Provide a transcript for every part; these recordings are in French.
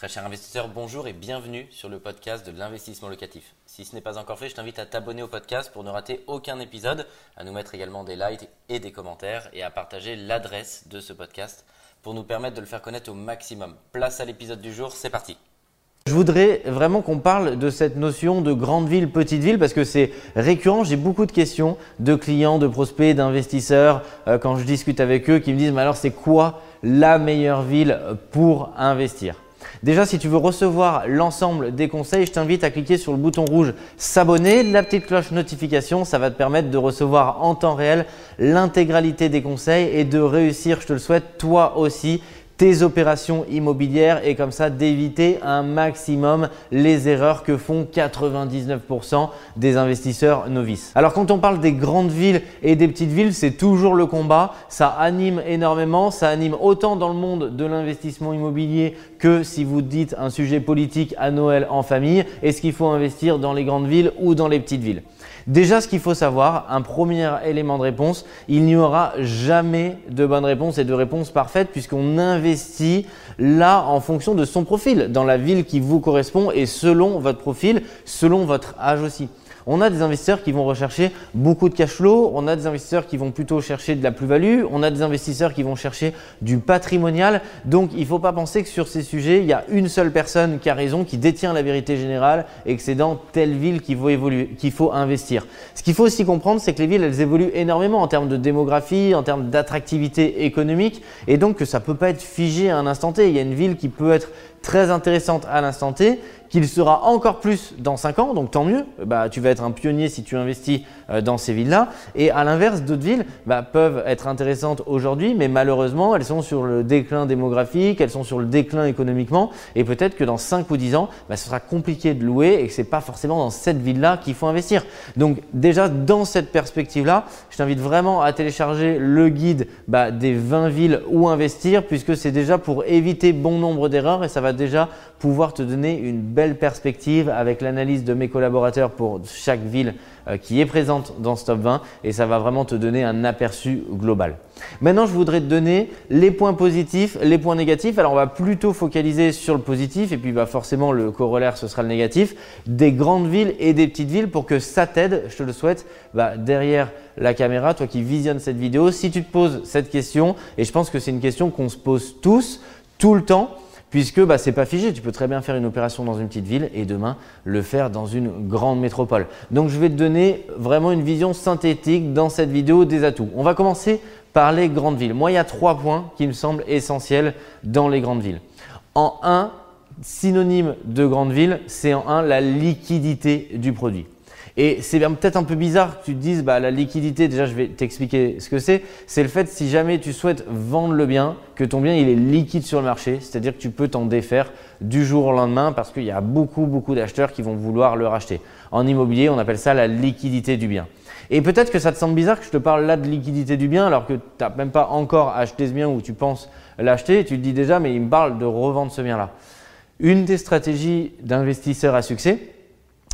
Très chers investisseurs, bonjour et bienvenue sur le podcast de l'investissement locatif. Si ce n'est pas encore fait, je t'invite à t'abonner au podcast pour ne rater aucun épisode, à nous mettre également des likes et des commentaires et à partager l'adresse de ce podcast pour nous permettre de le faire connaître au maximum. Place à l'épisode du jour, c'est parti. Je voudrais vraiment qu'on parle de cette notion de grande ville, petite ville parce que c'est récurrent. J'ai beaucoup de questions de clients, de prospects, d'investisseurs quand je discute avec eux qui me disent « mais alors c'est quoi la meilleure ville pour investir ?» Déjà, si tu veux recevoir l'ensemble des conseils, je t'invite à cliquer sur le bouton rouge « S'abonner », la petite cloche notification. Ça va te permettre de recevoir en temps réel l'intégralité des conseils et de réussir, je te le souhaite, toi aussi, tes opérations immobilières et comme ça d'éviter un maximum les erreurs que font 99% des investisseurs novices. Alors quand on parle des grandes villes et des petites villes, c'est toujours le combat. Ça anime énormément, ça anime autant dans le monde de l'investissement immobilier que si vous dites un sujet politique à Noël en famille. Est-ce qu'il faut investir dans les grandes villes ou dans les petites villes ? Déjà, ce qu'il faut savoir, un premier élément de réponse, il n'y aura jamais de bonne réponse et de réponse parfaite puisqu'on investit là en fonction de son profil, dans la ville qui vous correspond et selon votre profil, selon votre âge aussi. On a des investisseurs qui vont rechercher beaucoup de cash flow, on a des investisseurs qui vont plutôt chercher de la plus-value, on a des investisseurs qui vont chercher du patrimonial. Donc, il ne faut pas penser que sur ces sujets, il y a une seule personne qui a raison, qui détient la vérité générale et que c'est dans telle ville qu'il faut évoluer, qu'il faut investir. Ce qu'il faut aussi comprendre, c'est que les villes, elles évoluent énormément en termes de démographie, en termes d'attractivité économique et donc que ça ne peut pas être figé à un instant T. Il y a une ville qui peut être très intéressante à l'instant T, qu'il sera encore plus dans 5 ans, donc tant mieux, tu vas être un pionnier si tu investis dans ces villes-là. Et à l'inverse, d'autres villes peuvent être intéressantes aujourd'hui, mais malheureusement, elles sont sur le déclin démographique, elles sont sur le déclin économiquement et peut-être que dans 5 ou 10 ans, ce sera compliqué de louer et que ce n'est pas forcément dans cette ville-là qu'il faut investir. Donc déjà, dans cette perspective-là, je t'invite vraiment à télécharger le guide des 20 villes où investir puisque c'est déjà pour éviter bon nombre d'erreurs et ça va déjà pouvoir te donner une belle perspective avec l'analyse de mes collaborateurs pour chaque ville qui est présente dans ce top 20 et ça va vraiment te donner un aperçu global. Maintenant, je voudrais te donner les points positifs, les points négatifs. Alors, on va plutôt focaliser sur le positif et puis forcément le corollaire, ce sera le négatif des grandes villes et des petites villes pour que ça t'aide, je te le souhaite, derrière la caméra, toi qui visionnes cette vidéo. Si tu te poses cette question et je pense que c'est une question qu'on se pose tous, tout le temps, puisque ce n'est pas figé, tu peux très bien faire une opération dans une petite ville et demain le faire dans une grande métropole. Donc, je vais te donner vraiment une vision synthétique dans cette vidéo des atouts. On va commencer par les grandes villes. Moi, il y a 3 points qui me semblent essentiels dans les grandes villes. En 1, synonyme de grande ville, c'est en 1 la liquidité du produit. Et c'est peut-être un peu bizarre que tu te dises la liquidité, déjà je vais t'expliquer ce que c'est. C'est le fait si jamais tu souhaites vendre le bien, que ton bien il est liquide sur le marché, c'est-à-dire que tu peux t'en défaire du jour au lendemain parce qu'il y a beaucoup d'acheteurs qui vont vouloir le racheter. En immobilier, on appelle ça la liquidité du bien. Et peut-être que ça te semble bizarre que je te parle là de liquidité du bien alors que tu n'as même pas encore acheté ce bien ou tu penses l'acheter et tu te dis déjà mais il me parle de revendre ce bien-là. Une des stratégies d'investisseurs à succès,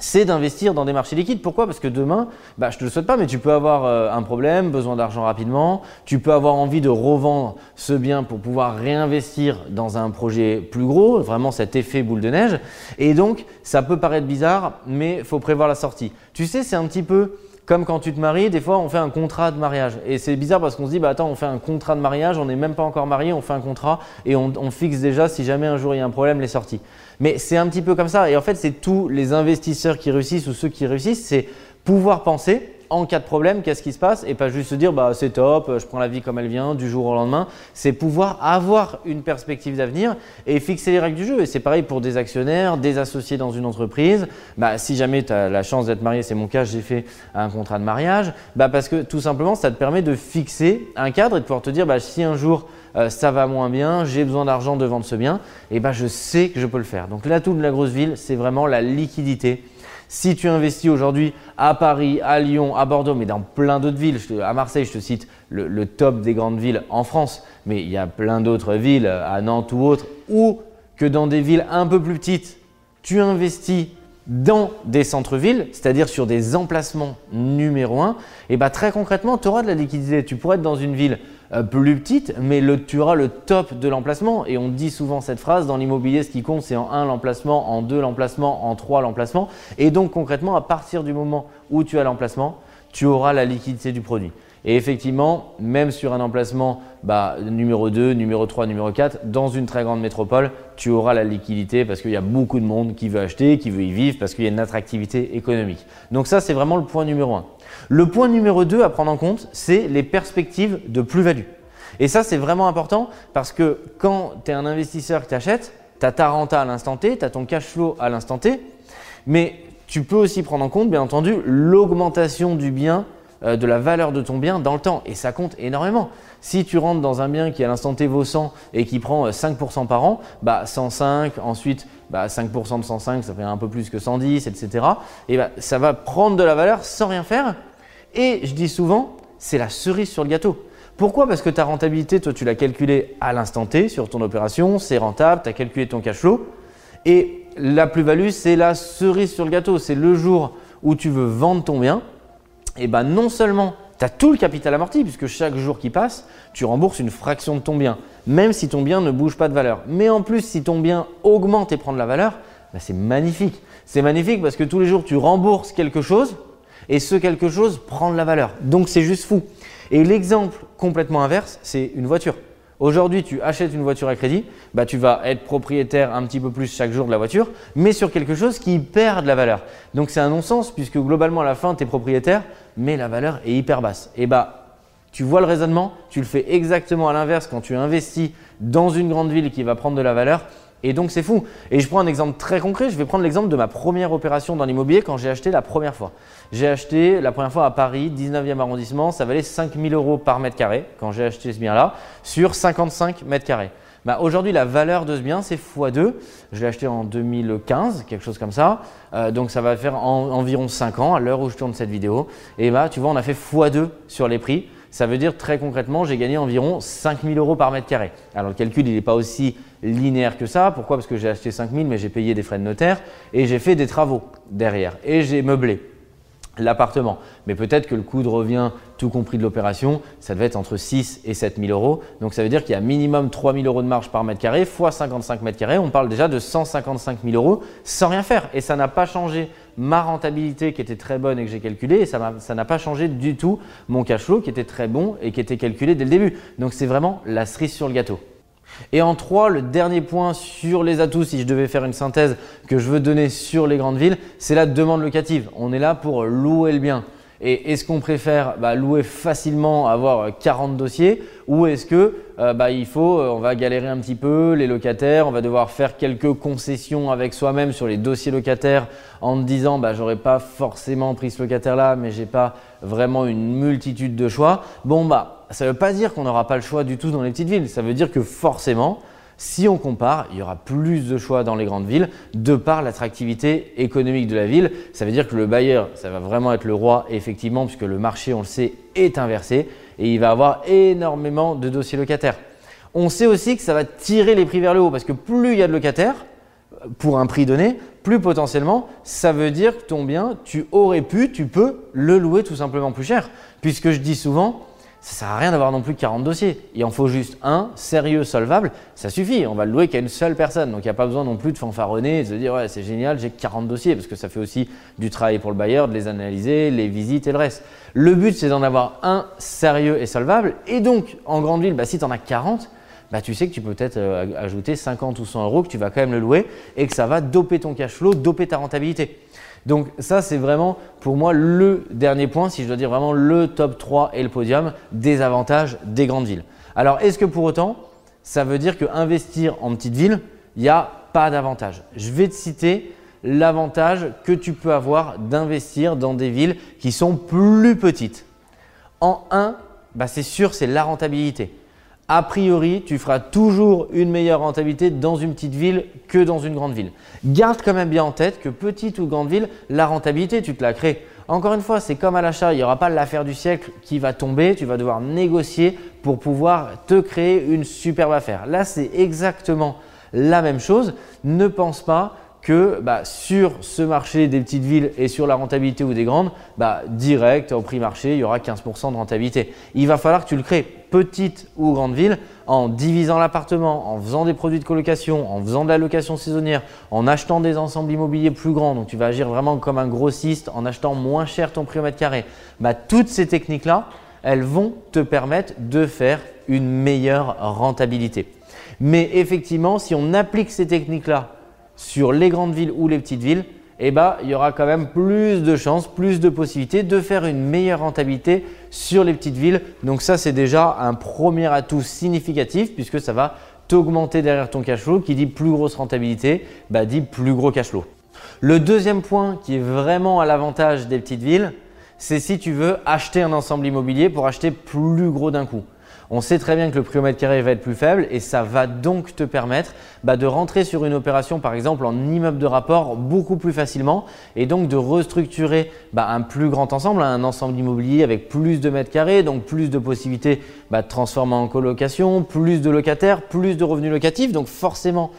c'est d'investir dans des marchés liquides. Pourquoi ? Parce que demain, je te le souhaite pas, mais tu peux avoir un problème, besoin d'argent rapidement, tu peux avoir envie de revendre ce bien pour pouvoir réinvestir dans un projet plus gros, vraiment cet effet boule de neige. Et donc, ça peut paraître bizarre, mais faut prévoir la sortie. Tu sais, c'est un petit peu comme quand tu te maries, des fois on fait un contrat de mariage et c'est bizarre parce qu'on se dit attends, on fait un contrat de mariage, on n'est même pas encore marié, on fait un contrat et on fixe déjà si jamais un jour il y a un problème les sorties. Mais c'est un petit peu comme ça et en fait c'est tous les investisseurs qui réussissent ou ceux qui réussissent, c'est pouvoir penser en cas de problème, qu'est-ce qui se passe et pas juste se dire c'est top, je prends la vie comme elle vient du jour au lendemain. C'est pouvoir avoir une perspective d'avenir et fixer les règles du jeu. Et c'est pareil pour des actionnaires, des associés dans une entreprise. Si jamais tu as la chance d'être marié, c'est mon cas, j'ai fait un contrat de mariage. Parce que tout simplement, ça te permet de fixer un cadre et de pouvoir te dire si un jour ça va moins bien, j'ai besoin d'argent de vendre ce bien, et je sais que je peux le faire. Donc l'atout de la grosse ville, c'est vraiment la liquidité. Si tu investis aujourd'hui à Paris, à Lyon, à Bordeaux, mais dans plein d'autres villes, à Marseille, je te cite le top des grandes villes en France, mais il y a plein d'autres villes, à Nantes ou autres, ou que dans des villes un peu plus petites, tu investis dans des centres-villes, c'est-à-dire sur des emplacements numéro 1, et très concrètement, tu auras de la liquidité. Tu pourrais être dans une ville plus petite, mais tu auras le top de l'emplacement. Et on dit souvent cette phrase, dans l'immobilier, ce qui compte, c'est en 1 l'emplacement, en 2 l'emplacement, en 3 l'emplacement. Et donc concrètement, à partir du moment où tu as l'emplacement, tu auras la liquidité du produit. Et effectivement, même sur un emplacement numéro 2, numéro 3, numéro 4, dans une très grande métropole, tu auras la liquidité parce qu'il y a beaucoup de monde qui veut acheter, qui veut y vivre, parce qu'il y a une attractivité économique. Donc ça, c'est vraiment le point numéro 1. Le point numéro 2 à prendre en compte, c'est les perspectives de plus-value. Et ça, c'est vraiment important parce que quand tu es un investisseur qui achète, tu as ta renta à l'instant T, tu as ton cash flow à l'instant T, mais tu peux aussi prendre en compte, bien entendu, l'augmentation du bien, de la valeur de ton bien dans le temps, et ça compte énormément. Si tu rentres dans un bien qui à l'instant T vaut 100 et qui prend 5% par an, 105, ensuite 5% de 105, ça fait un peu plus que 110, etc. Et ça va prendre de la valeur sans rien faire. Et je dis souvent, c'est la cerise sur le gâteau. Pourquoi? Parce que ta rentabilité, toi, tu l'as calculée à l'instant T sur ton opération, c'est rentable, tu as calculé ton cash flow. Et la plus-value, c'est la cerise sur le gâteau. C'est le jour où tu veux vendre ton bien. Et non seulement tu as tout le capital amorti, puisque chaque jour qui passe, tu rembourses une fraction de ton bien, même si ton bien ne bouge pas de valeur. Mais en plus, si ton bien augmente et prend de la valeur, c'est magnifique. C'est magnifique parce que tous les jours, tu rembourses quelque chose et ce quelque chose prend de la valeur. Donc, c'est juste fou. Et l'exemple complètement inverse, c'est une voiture. Aujourd'hui, tu achètes une voiture à crédit, tu vas être propriétaire un petit peu plus chaque jour de la voiture, mais sur quelque chose qui perd de la valeur. Donc, c'est un non-sens puisque globalement, à la fin, tu es propriétaire, mais la valeur est hyper basse. Et tu vois le raisonnement, tu le fais exactement à l'inverse quand tu investis dans une grande ville qui va prendre de la valeur. Et donc, c'est fou. Et je prends un exemple très concret. Je vais prendre l'exemple de ma première opération dans l'immobilier quand j'ai acheté la première fois. J'ai acheté la première fois à Paris, 19e arrondissement. Ça valait 5 000 € par mètre carré quand j'ai acheté ce bien-là sur 55 mètres carrés. Aujourd'hui, la valeur de ce bien, c'est x2. Je l'ai acheté en 2015, quelque chose comme ça. Donc, ça va faire environ 5 ans à l'heure où je tourne cette vidéo. Et tu vois, on a fait x2 sur les prix. Ça veut dire très concrètement, j'ai gagné environ 5 000 € par mètre carré. Alors, le calcul, il n'est pas aussi linéaire que ça. Pourquoi? Parce que j'ai acheté 5 000, mais j'ai payé des frais de notaire et j'ai fait des travaux derrière et j'ai meublé l'appartement. Mais peut-être que le coût de revient, tout compris de l'opération, ça devait être entre 6 et 7 000 €. Donc, ça veut dire qu'il y a minimum 3 000 € de marge par mètre carré fois 55 mètres carrés. On parle déjà de 155 000 € sans rien faire. Et ça n'a pas changé ma rentabilité qui était très bonne et que j'ai calculée. Et ça n'a pas changé du tout mon cash flow qui était très bon et qui était calculé dès le début. Donc, c'est vraiment la cerise sur le gâteau. Et en 3, le dernier point sur les atouts, si je devais faire une synthèse que je veux donner sur les grandes villes, c'est la demande locative. On est là pour louer le bien. Et est-ce qu'on préfère louer facilement, avoir 40 dossiers, ou est-ce que on va galérer un petit peu les locataires, on va devoir faire quelques concessions avec soi-même sur les dossiers locataires en te disant j'aurais pas forcément pris ce locataire là, mais j'ai pas vraiment une multitude de choix. Ça ne veut pas dire qu'on n'aura pas le choix du tout dans les petites villes. Ça veut dire que forcément, si on compare, il y aura plus de choix dans les grandes villes de par l'attractivité économique de la ville. Ça veut dire que le bailleur, ça va vraiment être le roi effectivement, puisque le marché, on le sait, est inversé et il va avoir énormément de dossiers locataires. On sait aussi que ça va tirer les prix vers le haut parce que plus il y a de locataires pour un prix donné, plus potentiellement, ça veut dire que ton bien, tu peux le louer tout simplement plus cher, puisque je dis souvent, ça sert à rien d'avoir non plus 40 dossiers. Il en faut juste un sérieux, solvable. Ça suffit. On va le louer qu'à une seule personne. Donc, il n'y a pas besoin non plus de fanfaronner et de se dire « ouais, c'est génial, j'ai 40 dossiers » parce que ça fait aussi du travail pour le bailleur, de les analyser, les visites et le reste. Le but, c'est d'en avoir un sérieux et solvable. Et donc, en grande ville, si tu en as 40, tu sais que tu peux peut-être ajouter 50 ou 100 €, que tu vas quand même le louer et que ça va doper ton cash flow, doper ta rentabilité. Donc ça, c'est vraiment pour moi le dernier point, si je dois dire vraiment le top 3 et le podium des avantages des grandes villes. Alors, est-ce que pour autant, ça veut dire qu'investir en petite ville, il n'y a pas d'avantage? Je vais te citer l'avantage que tu peux avoir d'investir dans des villes qui sont plus petites. En 1, c'est sûr, c'est la rentabilité. A priori, tu feras toujours une meilleure rentabilité dans une petite ville que dans une grande ville. Garde quand même bien en tête que petite ou grande ville, la rentabilité, tu te la crées. Encore une fois, c'est comme à l'achat, il n'y aura pas l'affaire du siècle qui va tomber, tu vas devoir négocier pour pouvoir te créer une superbe affaire. Là, c'est exactement la même chose. Ne pense pas que sur ce marché des petites villes et sur la rentabilité ou des grandes, direct au prix marché, il y aura 15% de rentabilité. Il va falloir que tu le crées, petite ou grande ville, en divisant l'appartement, en faisant des produits de colocation, en faisant de la location saisonnière, en achetant des ensembles immobiliers plus grands. Donc, tu vas agir vraiment comme un grossiste en achetant moins cher ton prix au mètre carré. Toutes ces techniques-là, elles vont te permettre de faire une meilleure rentabilité. Mais effectivement, si on applique ces techniques-là sur les grandes villes ou les petites villes, il y aura quand même plus de chances, plus de possibilités de faire une meilleure rentabilité sur les petites villes. Donc ça, c'est déjà un premier atout significatif puisque ça va t'augmenter derrière ton cash flow. Qui dit plus grosse rentabilité, dit plus gros cash flow. Le deuxième point qui est vraiment à l'avantage des petites villes, c'est si tu veux acheter un ensemble immobilier pour acheter plus gros d'un coup. On sait très bien que le prix au mètre carré va être plus faible et ça va donc te permettre de rentrer sur une opération par exemple en immeuble de rapport beaucoup plus facilement et donc de restructurer un plus grand ensemble, un ensemble immobilier avec plus de mètres carrés, donc plus de possibilités de transformer en colocation, plus de locataires, plus de revenus locatifs, donc forcément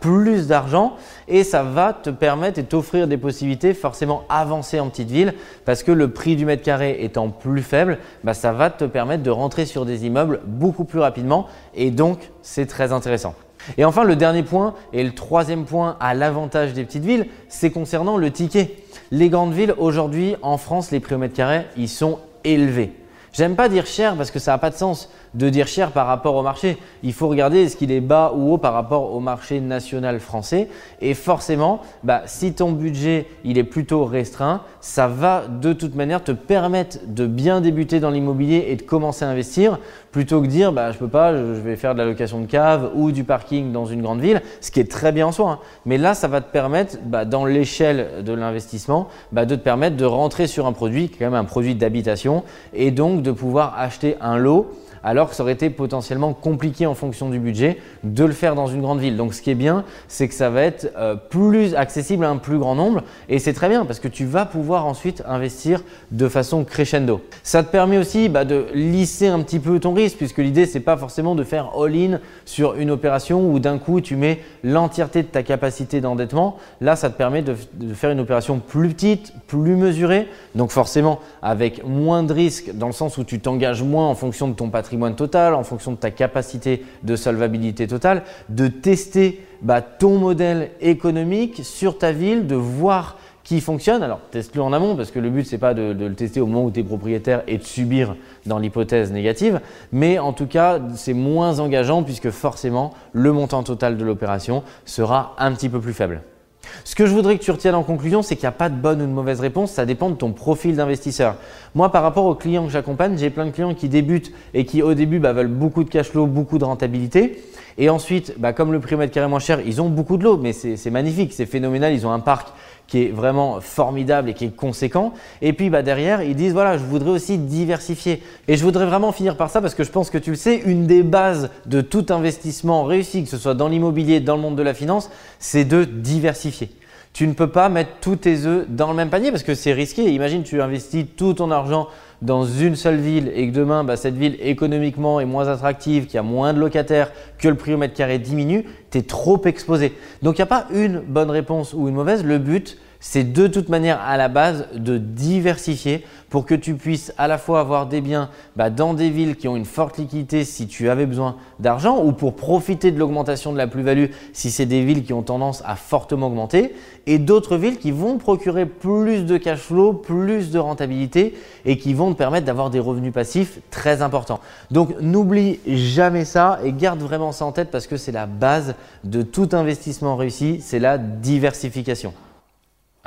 plus d'argent et ça va te permettre et t'offrir des possibilités forcément avancées en petite ville parce que le prix du mètre carré étant plus faible, ça va te permettre de rentrer sur des immeubles beaucoup plus rapidement et donc c'est très intéressant. Et enfin, le dernier point et le troisième point à l'avantage des petites villes, c'est concernant le ticket. Les grandes villes aujourd'hui en France, les prix au mètre carré, ils sont élevés. J'aime pas dire cher parce que ça n'a pas de sens de dire cher par rapport au marché. Il faut regarder est-ce qu'il est bas ou haut par rapport au marché national français. Et forcément, si ton budget il est plutôt restreint, ça va de toute manière te permettre de bien débuter dans l'immobilier et de commencer à investir plutôt que dire je peux pas, je vais faire de la location de cave ou du parking dans une grande ville, ce qui est très bien en soi. Mais là, ça va te permettre dans l'échelle de l'investissement de te permettre de rentrer sur un produit qui est quand même un produit d'habitation et donc de pouvoir acheter un lot alors que ça aurait été potentiellement compliqué en fonction du budget de le faire dans une grande ville. Donc ce qui est bien, c'est que ça va être plus accessible à un plus grand nombre et c'est très bien parce que tu vas pouvoir ensuite investir de façon crescendo. Ça te permet aussi de lisser un petit peu ton risque puisque l'idée, c'est pas forcément de faire all-in sur une opération où d'un coup, tu mets l'entièreté de ta capacité d'endettement. Là, ça te permet de faire une opération plus petite, plus mesurée, donc forcément avec moins de risques dans le sens où tu t'engages moins en fonction de ton patrimoine total, en fonction de ta capacité de solvabilité totale, de tester ton modèle économique sur ta ville, de voir qui fonctionne. Alors teste-le en amont parce que le but, c'est pas de le tester au moment où tu es propriétaire et de subir dans l'hypothèse négative, mais en tout cas, c'est moins engageant puisque forcément, le montant total de l'opération sera un petit peu plus faible. Ce que je voudrais que tu retiennes en conclusion, c'est qu'il n'y a pas de bonne ou de mauvaise réponse, ça dépend de ton profil d'investisseur. Moi, par rapport aux clients que j'accompagne, j'ai plein de clients qui débutent et qui au début veulent beaucoup de cash flow, beaucoup de rentabilité. Et ensuite, comme le prix au mètre carré est moins cher, ils ont beaucoup de lots, mais c'est magnifique, c'est phénoménal, ils ont un parc qui est vraiment formidable et qui est conséquent. Et puis derrière, ils disent voilà, je voudrais aussi diversifier. Et je voudrais vraiment finir par ça parce que je pense que tu le sais, une des bases de tout investissement réussi, que ce soit dans l'immobilier, dans le monde de la finance, c'est de diversifier. Tu ne peux pas mettre tous tes œufs dans le même panier parce que c'est risqué. Imagine, tu investis tout ton argent dans une seule ville et que demain, cette ville économiquement est moins attractive, qu'il y a moins de locataires, que le prix au mètre carré diminue, tu es trop exposé. Donc, il n'y a pas une bonne réponse ou une mauvaise. Le but, c'est de toute manière à la base de diversifier pour que tu puisses à la fois avoir des biens dans des villes qui ont une forte liquidité si tu avais besoin d'argent ou pour profiter de l'augmentation de la plus-value si c'est des villes qui ont tendance à fortement augmenter et d'autres villes qui vont procurer plus de cash flow, plus de rentabilité et qui vont te permettre d'avoir des revenus passifs très importants. Donc, n'oublie jamais ça et garde vraiment ça en tête parce que c'est la base de tout investissement réussi, c'est la diversification.